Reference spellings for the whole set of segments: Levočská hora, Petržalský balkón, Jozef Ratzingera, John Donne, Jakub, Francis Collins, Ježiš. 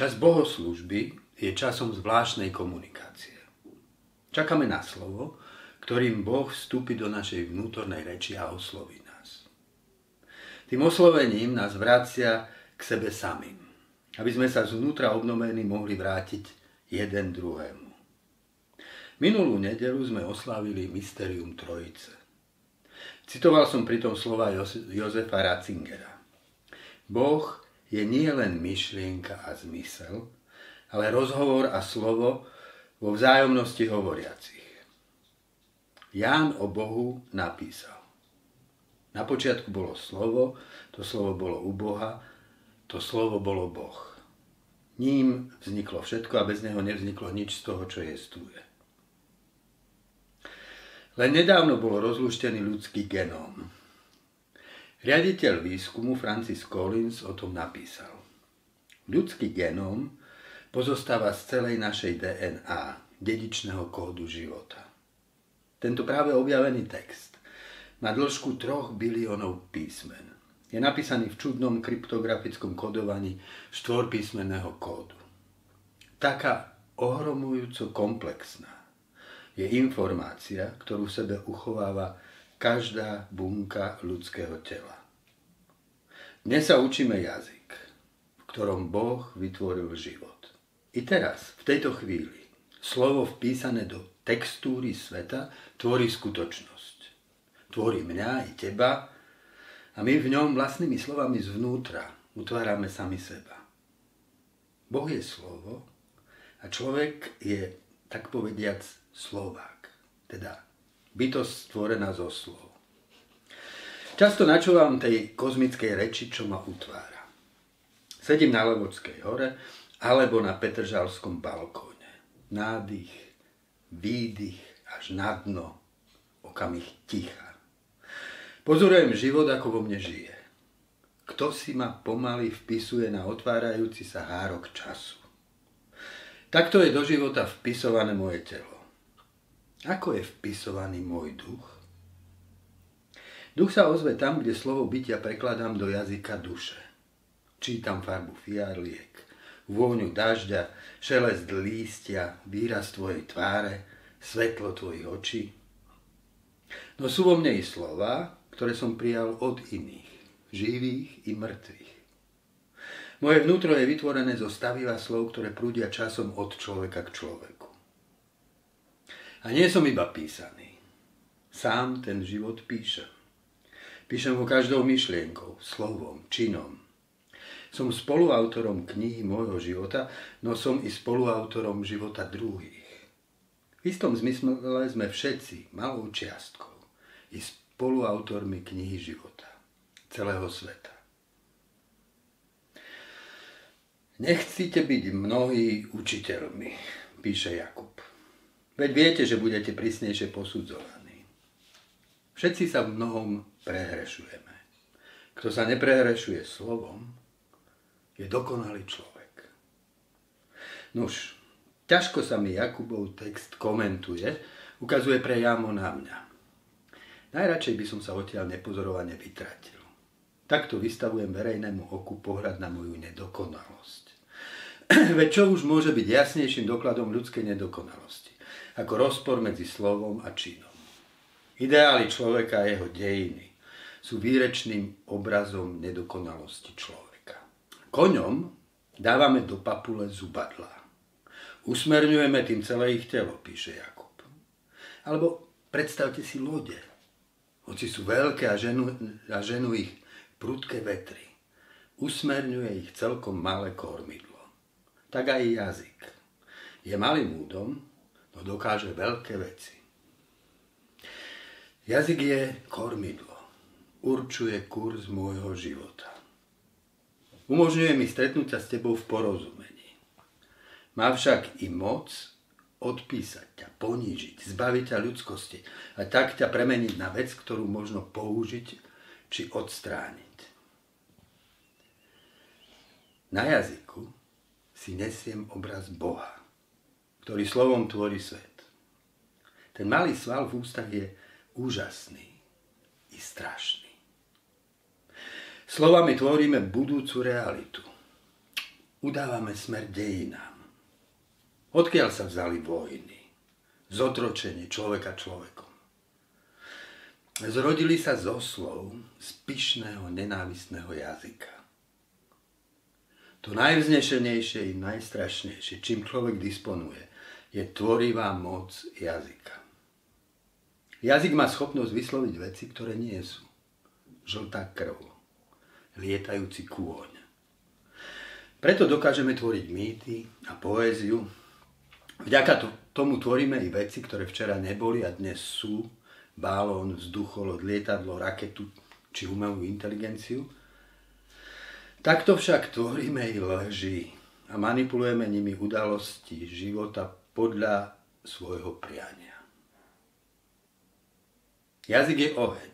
Čas bohoslúžby je časom zvláštnej komunikácie. Čakáme na slovo, ktorým Boh vstúpi do našej vnútornej reči a osloví nás. Tým oslovením nás vracia k sebe samým, aby sme sa zvnútra obnovení mohli vrátiť jeden druhému. Minulú nedeľu sme oslávili mysterium Trojice. Citoval som pritom slova Jozefa Ratzingera. Boh je nie len myšlienka a zmysel, ale rozhovor a slovo vo vzájomnosti hovoriacich. Ján o Bohu napísal. Na počiatku bolo slovo, to slovo bolo u Boha, to slovo bolo Boh. Ním vzniklo všetko a bez neho nevzniklo nič z toho, čo existuje. Len nedávno bol rozlúštený ľudský genóm. Riaditeľ výskumu Francis Collins o tom napísal. Ľudský genóm pozostáva z celej našej DNA, dedičného kódu života. Tento práve objavený text má dĺžku 3 biliónov písmen. Je napísaný v čudnom kryptografickom kodovaní 4-písmenného kódu. Taká ohromujúco komplexná je informácia, ktorú v sebe uchováva každá bunka ľudského tela. Dnes sa učíme jazyk, v ktorom Boh vytvoril život. I teraz, v tejto chvíli, slovo vpísané do textúry sveta tvorí skutočnosť. Tvorí mňa i teba a my v ňom vlastnými slovami zvnútra utvárame sami seba. Boh je slovo a človek je, tak povediac, Slovák, teda bytosť stvorená zo slov. Často načúvam tej kozmickej reči, čo ma utvára. Sedím na Levočskej hore alebo na Petržalskom balkóne. Nádych, výdych až na dno, okamih ticha. Pozorujem život, ako vo mne žije. Kto si ma pomaly vpisuje na otvárajúci sa hárok času. Takto je do života vpisované moje telo. Ako je vpisovaný môj duch? Duch sa ozve tam, kde slovo bytia prekladám do jazyka duše. Čítam farbu fialiek, vôňu dažďa, šelest lístia, výraz tvojej tváre, svetlo tvojich očí. No sú vo mne i slová, ktoré som prijal od iných, živých i mŕtvych. Moje vnútro je vytvorené zo staviva slov, ktoré prúdia časom od človeka k človeku. A nie som iba písaný. Sám ten život píšem. Píšem ho každou myšlienkou, slovom, činom. Som spoluautorom knihy môjho života, no som i spoluautorom života druhých. V istom zmysle sme všetci malou čiastkou i spoluautormi knihy života, celého sveta. Nechcíte byť mnohí učiteľmi, píše Jakub. Veď viete, že budete prísnejšie posudzovaní. Všetci sa v mnohom prehrešujeme. Kto sa neprehrešuje slovom, je dokonalý človek. Nuž, ťažko sa mi Jakubov text komentuje, ukazuje priamo na mňa. Najradšej by som sa odtiaľ nepozorovane vytratil. Takto vystavujem verejnému oku pohľad na moju nedokonalosť. Veď čo už môže byť jasnejším dokladom ľudskej nedokonalosti ako rozpor medzi slovom a činom. Ideály človeka a jeho dejiny sú výrečným obrazom nedokonalosti človeka. Koňom dávame do papule zubadlá. Usmerňujeme tým celé ich telo, píše Jakub. Alebo predstavte si lode. Hoci sú veľké a ženú ich prudké vetry. Usmerňuje ich celkom malé kormidlo. Tak aj jazyk. Je malým údom, no dokáže veľké veci. Jazyk je kormidlo. Určuje kurz môjho života. Umožňuje mi stretnúť sa s tebou v porozumení. Má však i moc odpísať ťa, ponížiť, zbaviť ťa ľudskosti a tak ťa premeniť na vec, ktorú možno použiť či odstrániť. Na jazyku si nesiem obraz Boha, ktorý slovom tvorí svet. Ten malý sval v ústach je úžasný i strašný. Slovami tvoríme budúcu realitu. udávame smer dejinám. Odkiaľ sa vzali vojny? Zotročenie človeka človekom. Zrodili sa zo slov pyšného nenávistného jazyka. To najvznešenejšie i najstrašnejšie, čím človek disponuje, je tvorivá moc jazyka. Jazyk má schopnosť vysloviť veci, ktoré nie sú. Žltá krv, lietajúci kôň. Preto dokážeme tvoriť mýty a poéziu. Vďaka tomu tvoríme i veci, ktoré včera neboli a dnes sú. Balón, vzducholod, lietadlo, raketu či umelú inteligenciu. Takto však tvoríme i lži a manipulujeme nimi udalosti života podľa svojho priania. Jazyk je oheň,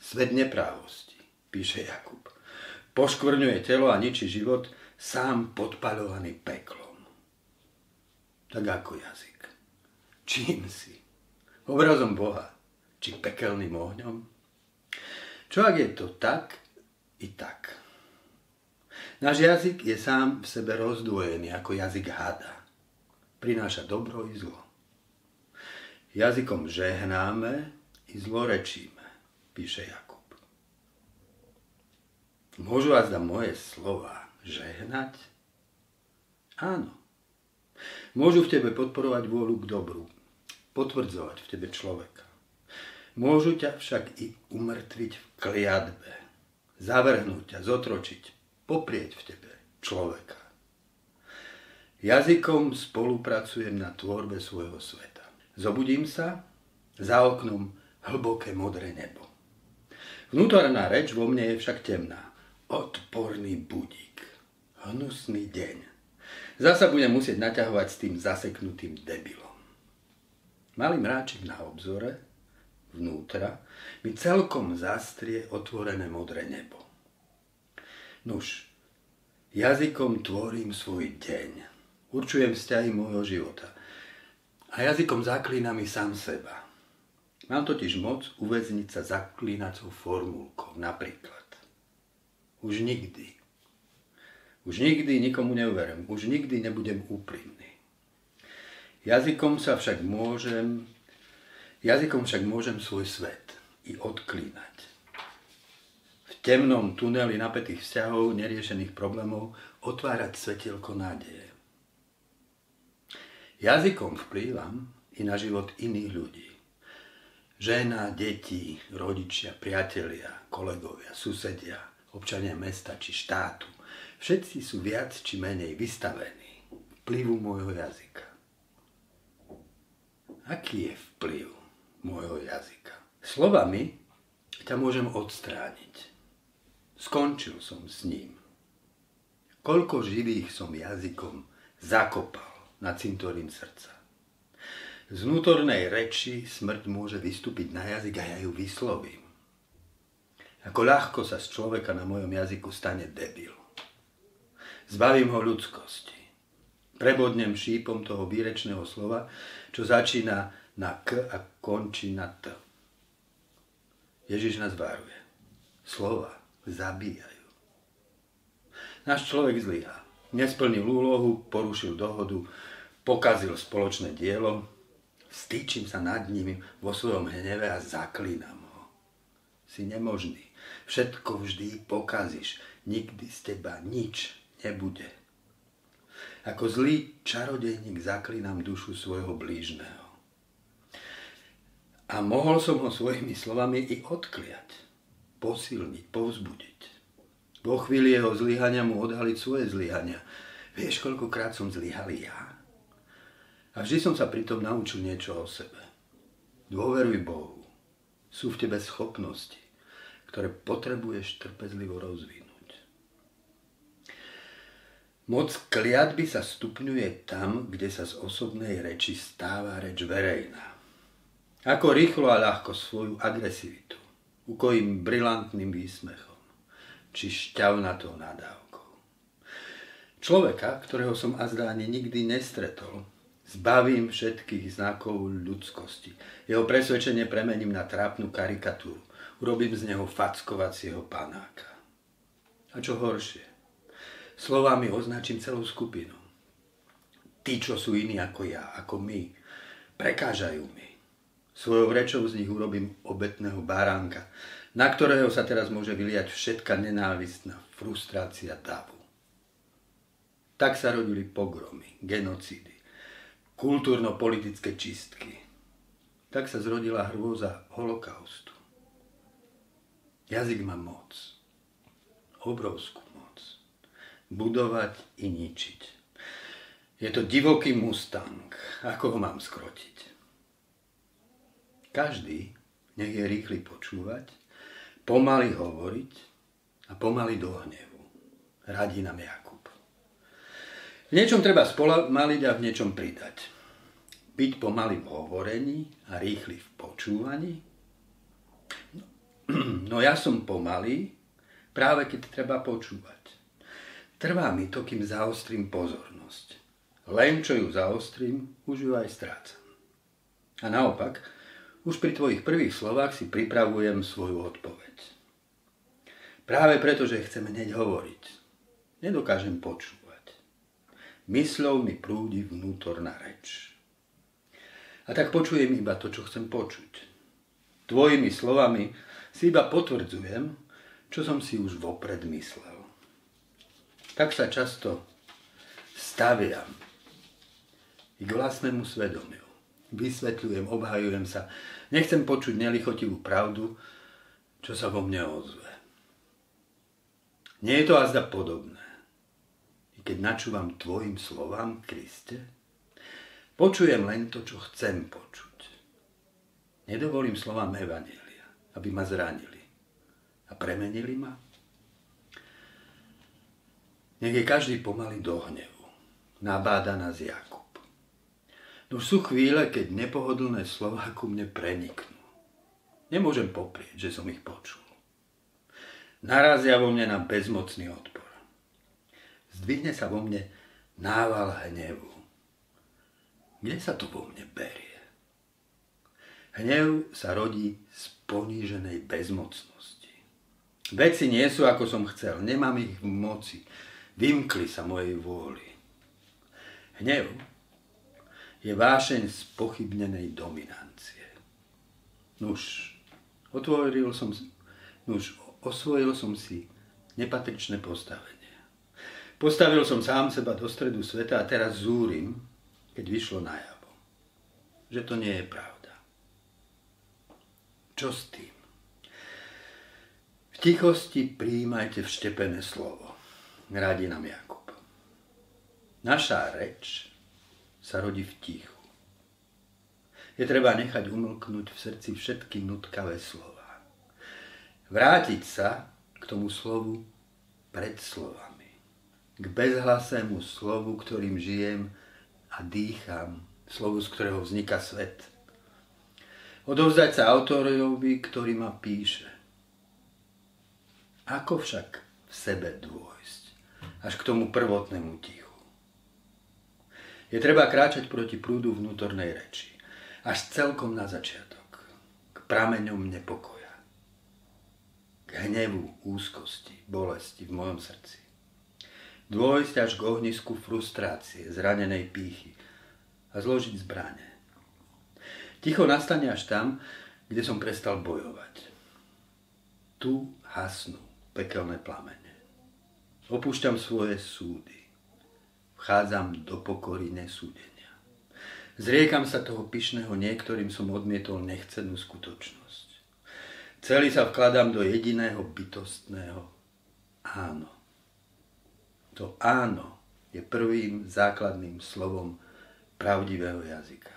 svet neprávosti, píše Jakub. Poškvrňuje telo a ničí život, sám podpaľovaný peklom. Tak ako jazyk? Čím si? Obrazom Boha? Či pekelným ohňom? Čo ak je to tak i tak? Náš jazyk je sám v sebe rozdvojený ako jazyk hada. Prináša dobro i zlo. Jazykom žehnáme i zlorečíme, píše Jakub. Môžu vás za moje slova žehnať? Áno. Môžu v tebe podporovať vôľu k dobru, potvrdzovať v tebe človeka. Môžu ťa však i umrtviť v kliatbe, zavrhnúť ťa, zotročiť, poprieť v tebe človeka. Jazykom spolupracujem na tvorbe svojho sveta. Zobudím sa, za oknom hlboké modré nebo. Vnútorná reč vo mne je však temná. Odporný budík. Hnusný deň. Zasa budem musieť naťahovať s tým zaseknutým debilom. Malý mráčik na obzore, vnútra, mi celkom zastrie otvorené modré nebo. Nuž, jazykom tvorím svoj deň. Určujem vzťahy môjho života. A jazykom zaklínam i sám seba. Mám totiž moc uväzniť sa zaklínacou formulkou, napríklad. Už nikdy. Už nikdy nikomu neuverím. Už nikdy nebudem úprimný. Jazykom však môžem svoj svet i odklínať. V temnom tuneli napätých vzťahov, neriešených problémov, otvárať svetielko nádeje. Jazykom vplývam i na život iných ľudí. Žena, deti, rodičia, priatelia, kolegovia, susedia, občania mesta či štátu. Všetci sú viac či menej vystavení vplyvu môjho jazyka. Aký je vplyv môjho jazyka? Slovami ťa môžem odstrániť. Skončil som s ním. Koľko živých som jazykom zakopal na cintorín srdca. Z vnútornej reči smrť môže vystúpiť na jazyk a ja ju vyslovím. Ako ľahko sa z človeka na mojom jazyku stane debil. Zbavím ho ľudskosti. Prebodnem šípom toho výrečného slova, čo začína na K a končí na T. Ježiš nás varuje. Slova zabíjajú. Náš človek zlyhá. Nesplnil úlohu, porušil dohodu, pokazil spoločné dielo. Stýčim sa nad ním vo svojom hneve a zaklínam ho. Si nemožný. Všetko vždy pokazíš. Nikdy z teba nič nebude. Ako zlý čarodejník zaklínam dušu svojho blížneho. A mohol som ho svojimi slovami i odkliať. Posilniť, povzbudiť. Vo chvíli jeho zlyhania mu odhaliť svoje zlyhania. Vieš, koľkokrát som zlyhal ja? A vždy som sa pritom naučil niečo o sebe. Dôveruj Bohu. Sú v tebe schopnosti, ktoré potrebuješ trpezlivo rozvinúť. Moc kliatby sa stupňuje tam, kde sa z osobnej reči stáva reč verejná. Ako rýchlo a ľahko svoju agresivitu ukojím brilantným výsmechom, či šťavnatou nadávkou. Človeka, ktorého som azda ani nikdy nestretol, zbavím všetkých znakov ľudskosti. Jeho presvedčenie premením na trápnu karikatúru. Urobím z neho fackovacieho panáka. A čo horšie, z slovami označím celú skupinu. Tí, čo sú iní ako ja, ako my, prekážajú mi. Svojou rečou z nich urobím obetného baránka, na ktorého sa teraz môže vyliať všetka nenávistná frustrácia davu. Tak sa rodili pogromy, genocídy, kultúrno-politické čistky. Tak sa zrodila hrôza holokaustu. Jazyk má moc, obrovskú moc, budovať i ničiť. Je to divoký mustang, ako ho mám skrotiť. Každý nech je rýchly počúvať, pomaly hovoriť a pomaly do hnevu. Radí nám Jakub. V niečom treba spomaliť a v niečom pridať. Byť pomaly v hovorení a rýchly v počúvaní. No ja som pomalý, práve keď treba počúvať. Trvá mi to, kým zaostrím pozornosť. Len čo ju zaostrím, už ju aj strácam. A naopak, už pri tvojich prvých slovách si pripravujem svoju odpoveď. Práve preto, že chcem hneď hovoriť. Nedokážem počúvať. Mysľou mi prúdi vnútorná reč. A tak počujem iba to, čo chcem počuť. Tvojimi slovami si iba potvrdzujem, čo som si už vopred myslel. Tak sa často staviam i k vlastnému svedomiu. Vysvetľujem, obhajujem sa. Nechcem počuť nelichotivú pravdu, čo sa vo mne ozve. Nie je to azda podobné. I keď načúvam tvojim slovám, Kriste, počujem len to, čo chcem počuť. Nedovolím slovám Evanjelia, aby ma zranili a premenili ma. Nech je každý pomaly do hnevu. Nabáda nás Jakub. No sú chvíle, keď nepohodlné slová ku mne preniknú. Nemôžem poprieť, že som ich počul. Narazia vo mne na bezmocný odpor. Zdvihne sa vo mne nával hnevu. Kde sa to vo mne berie? Hnev sa rodí z poníženej bezmocnosti. Veci nie sú, ako som chcel. Nemám ich v moci. Vymkli sa mojej vôli. Hnev je vášeň z pochybnenej dominancie. Osvojil som si nepatričné postavenie. Postavil som sám seba do stredu sveta a teraz zúrim, keď vyšlo najavo, že to nie je pravda. Čo s tým? V tichosti prijímajte vštepené slovo. Radí nám Jakub. Naša reč sa rodí v tichu. Je treba nechať umlknúť v srdci všetky nutkavé slova. Vrátiť sa k tomu slovu pred slovami. K bezhlasému slovu, ktorým žijem a dýcham. Slovu, z ktorého vzniká svet. Odovzdať sa autorovi, ktorý ma píše. Ako však v sebe dôjsť až k tomu prvotnému tichu? Je treba kráčať proti prúdu vnútornej reči. Až celkom na začiatok. K prameňom nepokoja. K hnevu, úzkosti, bolesti v mojom srdci. Dôjsť až k ohnisku frustrácie, zranenej pýchy. A zložiť zbrane. Ticho nastane až tam, kde som prestal bojovať. Tu hasnú pekelné plamene. Opúšťam svoje súdy. Vchádzam do pokory nesúdenia. Zriekam sa toho pyšného, niektorým som odmietol nechcenú skutočnosť. Celý sa vkladám do jediného bytostného áno. To áno je prvým základným slovom pravdivého jazyka.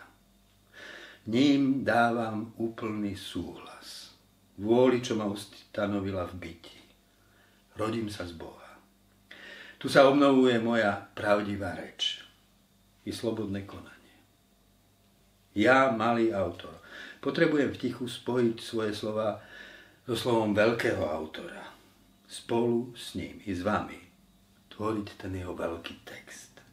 Ním dávam úplný súhlas. Vôli, čo ma ustanovila v byti. Rodím sa z Boha. Tu sa obnovuje moja pravdivá reč i slobodné konanie. Ja, malý autor, potrebujem v tichu spojiť svoje slova so slovom veľkého autora. Spolu s ním i s vami tvoriť ten jeho veľký text.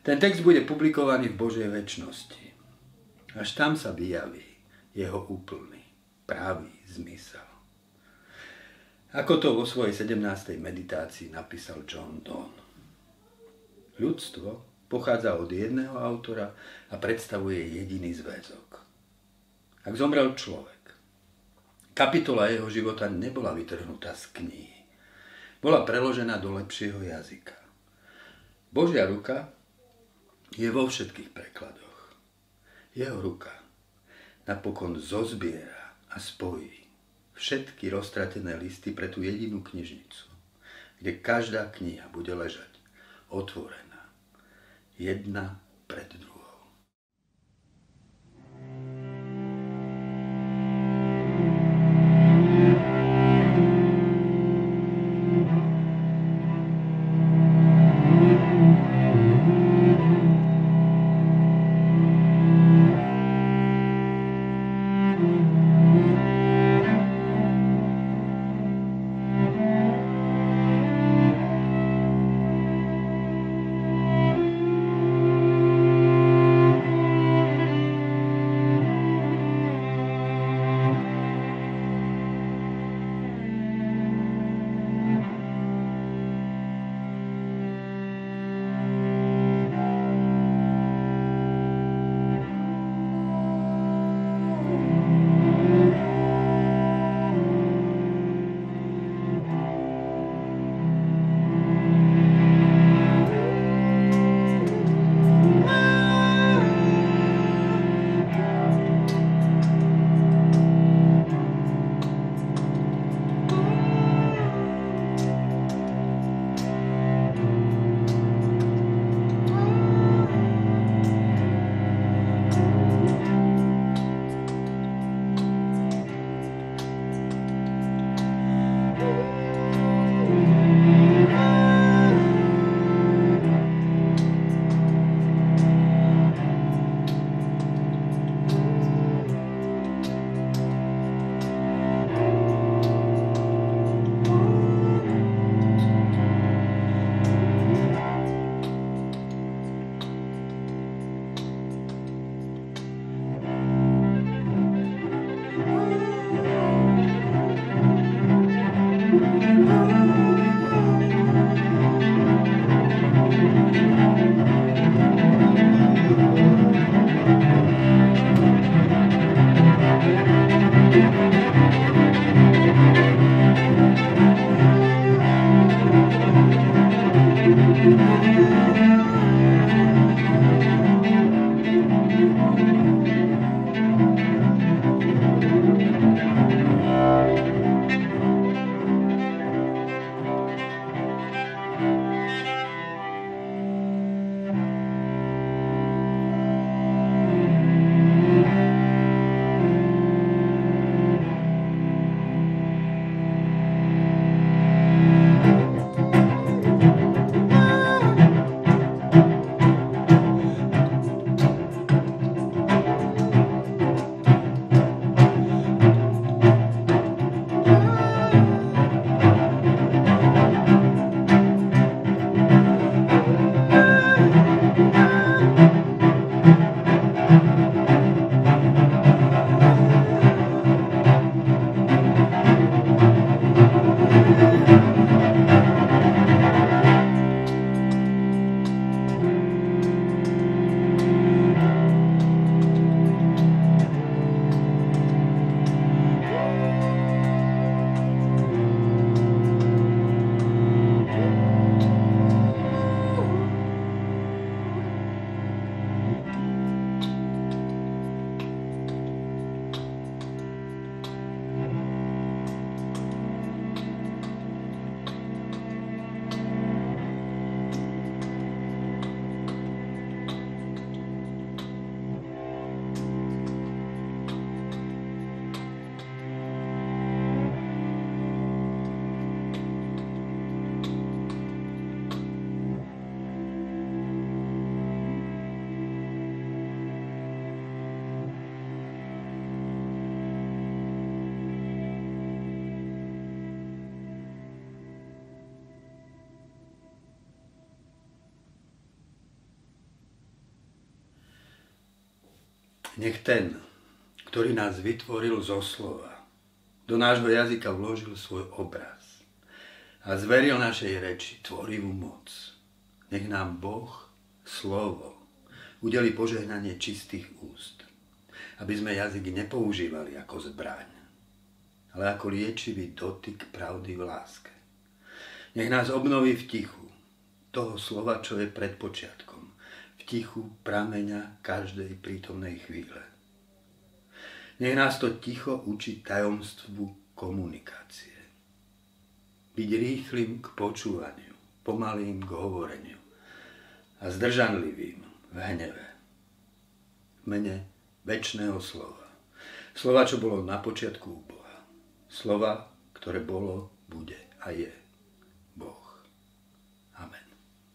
Ten text bude publikovaný v Božej večnosti. Až tam sa vyjaví jeho úplný, pravý zmysel. Ako to vo svojej 17. meditácii napísal John Donne. Ľudstvo pochádza od jedného autora a predstavuje jediný zväzok. Ak zomrel človek, kapitola jeho života nebola vytrhnutá z knihy. Bola preložená do lepšieho jazyka. Božia ruka je vo všetkých prekladoch. Jeho ruka napokon zozbiera a spojí všetky roztratené listy pre tú jedinú knižnicu, kde každá kniha bude ležať otvorená, jedna pred druhou. Nech ten, ktorý nás vytvoril zo slova, do nášho jazyka vložil svoj obraz. a zveril našej reči tvorivú moc. Nech nám Boh slovo udeli požehnanie čistých úst, aby sme jazyk nepoužívali ako zbraň, ale ako liečivý dotyk pravdy v láske. Nech nás obnoví v tichu toho slova, čo je pred počiatkom, v tichu prameňa každej prítomnej chvíle. Nech nás to ticho učí tajomstvu komunikácie. Byť rýchlym k počúvaniu, pomalým k hovoreniu a zdržanlivým v hneve. V mene večného slova. Slova, čo bolo na počiatku u Boha. Slova, ktoré bolo, bude a je.